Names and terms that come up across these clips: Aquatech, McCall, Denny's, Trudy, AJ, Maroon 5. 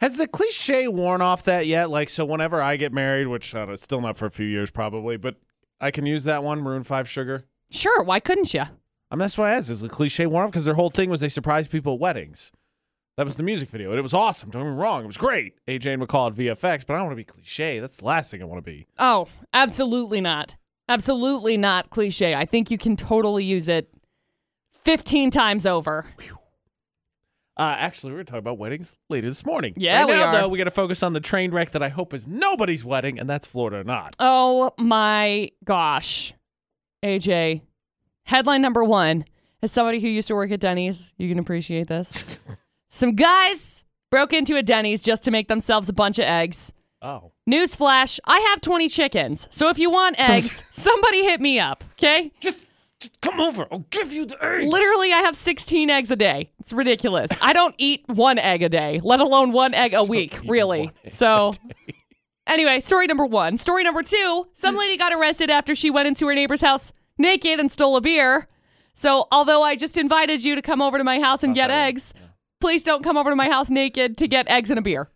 Has the cliche worn off that yet? Like, so whenever I get married, which I don't know, still not for a few years probably, but I can use that one, Maroon 5 Sugar? Sure. Why couldn't you? I mean, that's what I asked. Is the cliche worn off? Because their whole thing was they surprised people at weddings. That was the music video, and it was awesome. Don't get me wrong. It was great. AJ and McCall at VFX, but I don't want to be cliche. That's the last thing I want to be. Oh, absolutely not. Absolutely not cliche. I think you can totally use it 15 times over. Whew. Actually, we're going to talk about weddings later this morning. Yeah, right now, though, we got to focus on the train wreck that I hope is nobody's wedding, and that's Florida or not. Oh, my gosh. AJ, headline number one. As somebody who used to work at Denny's, you can appreciate this. Some guys broke into a Denny's just to make themselves a bunch of eggs. Oh. Newsflash, I have 20 chickens, so if you want eggs, somebody hit me up, okay? Just come over. I'll give you the eggs. Literally, I have 16 eggs a day. It's ridiculous. I don't eat one egg a day, let alone one egg a week, really. So anyway, story number one. Story number two, some lady got arrested after she went into her neighbor's house naked and stole a beer. So although I just invited you to come over to my house and get eggs, please don't come over to my house naked to get eggs and a beer.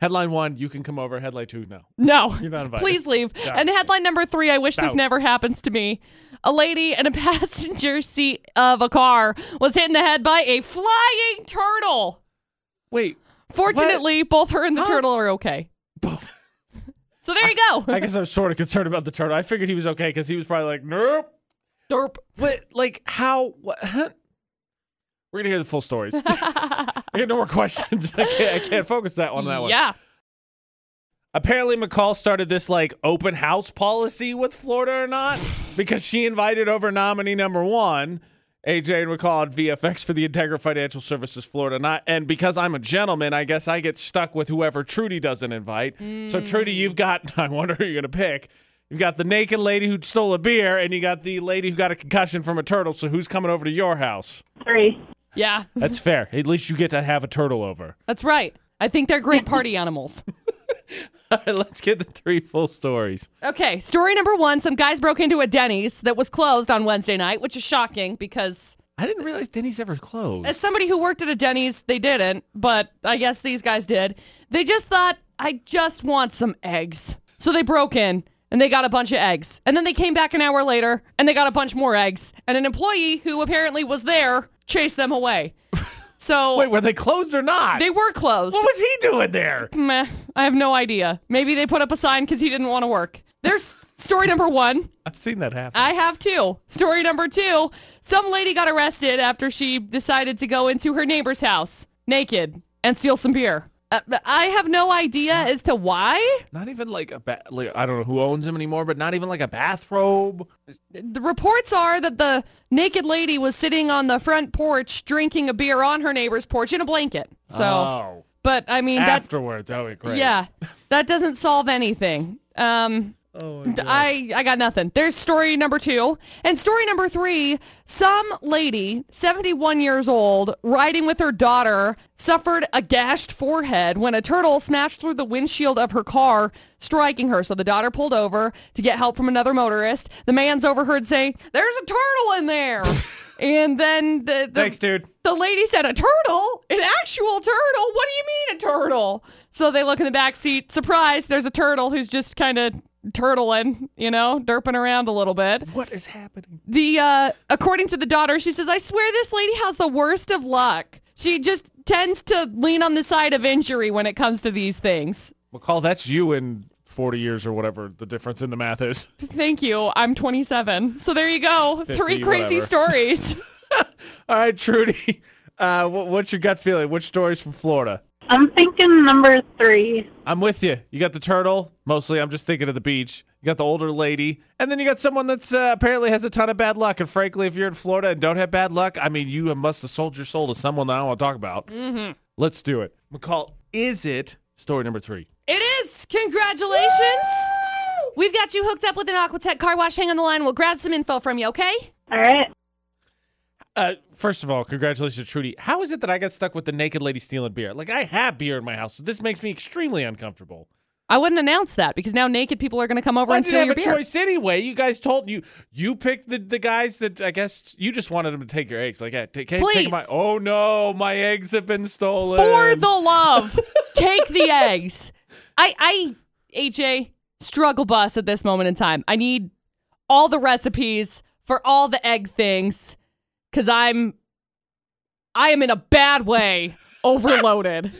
Headline one, you can come over. Headline two, no. No. You're not invited. Please leave. No. And headline number three, I wish this never happens to me. A lady in a passenger seat of a car was hit in the head by a flying turtle. Wait. Fortunately, what? Both her and the turtle are okay. Both. So there you go. I guess I'm sort of concerned about the turtle. I figured he was okay because he was probably like, nope. Derp. But like how? What? Huh? We're going to hear the full stories. I got no more questions. I can't focus that on that one. Yeah. Apparently, McCall started this like open house policy with Florida or not because she invited over nominee number one, AJ and McCall at VFX for the Integra Financial Services Florida or not. And because I'm a gentleman, I guess I get stuck with whoever Trudy doesn't invite. So, Trudy, you've got, I wonder who you're going to pick. You've got the naked lady who stole a beer, and you got the lady who got a concussion from a turtle. So, who's coming over to your house? Three. Yeah. That's fair. At least you get to have a turtle over. That's right. I think they're great party animals. All right, let's get the three full stories. Okay, story number one. Some guys broke into a Denny's that was closed on Wednesday night, which is shocking because... I didn't realize Denny's ever closed. As somebody who worked at a Denny's, they didn't, but I guess these guys did. They just thought, I just want some eggs. So they broke in. And they got a bunch of eggs. And then they came back an hour later, and they got a bunch more eggs. And an employee who apparently was there chased them away. So wait, were they closed or not? They were closed. What was he doing there? Meh, I have no idea. Maybe they put up a sign because he didn't want to work. There's story number one. I've seen that happen. I have too. Story number two. Some lady got arrested after she decided to go into her neighbor's house naked and steal some beer. I have no idea as to why. Not even like I don't know who owns him anymore, but not even like a bathrobe. The reports are that the naked lady was sitting on the front porch drinking a beer on her neighbor's porch in a blanket. So, but I mean, afterwards, that would be great. Yeah, that doesn't solve anything. I got nothing. There's story number two. And story number three, some lady, 71 years old, riding with her daughter, suffered a gashed forehead when a turtle smashed through the windshield of her car, striking her. So the daughter pulled over to get help from another motorist. The man's overheard saying, "There's a turtle in there." And then thanks, dude. The lady said, "A turtle? An actual turtle? What do you mean a turtle?" So they look in the back seat. Surprise, there's a turtle who's just kind of turtling, derping around a little bit. What is happening? According to the daughter, she says, "I swear this lady has the worst of luck. She just tends to lean on the side of injury when it comes to these things." McCall, that's you in 40 years or whatever the difference in the math is. Thank you. I'm 27. So there you go. 50, three crazy stories. All right, Trudy. What's your gut feeling? Which stories from Florida? I'm thinking number three. I'm with you. You got the turtle. Mostly, I'm just thinking of the beach. You got the older lady. And then you got someone that's apparently has a ton of bad luck. And frankly, if you're in Florida and don't have bad luck, I mean, you must have sold your soul to someone that I don't want to talk about. Mm-hmm. Let's do it. McCall, is it story number three? It is. Congratulations. Woo! We've got you hooked up with an Aquatech car wash. Hang on the line. We'll grab some info from you, okay? All right. First of all, congratulations, Trudy. How is it that I got stuck with the naked lady stealing beer? Like, I have beer in my house, so this makes me extremely uncomfortable. I wouldn't announce that because now naked people are going to come over and steal your beer. I didn't have a choice anyway. You guys told you picked the guys that I guess you just wanted them to take your eggs. Like, hey, take my. Oh no, my eggs have been stolen. For the love, take the eggs. AJ, struggle bus at this moment in time. I need all the recipes for all the egg things because I am in a bad way overloaded.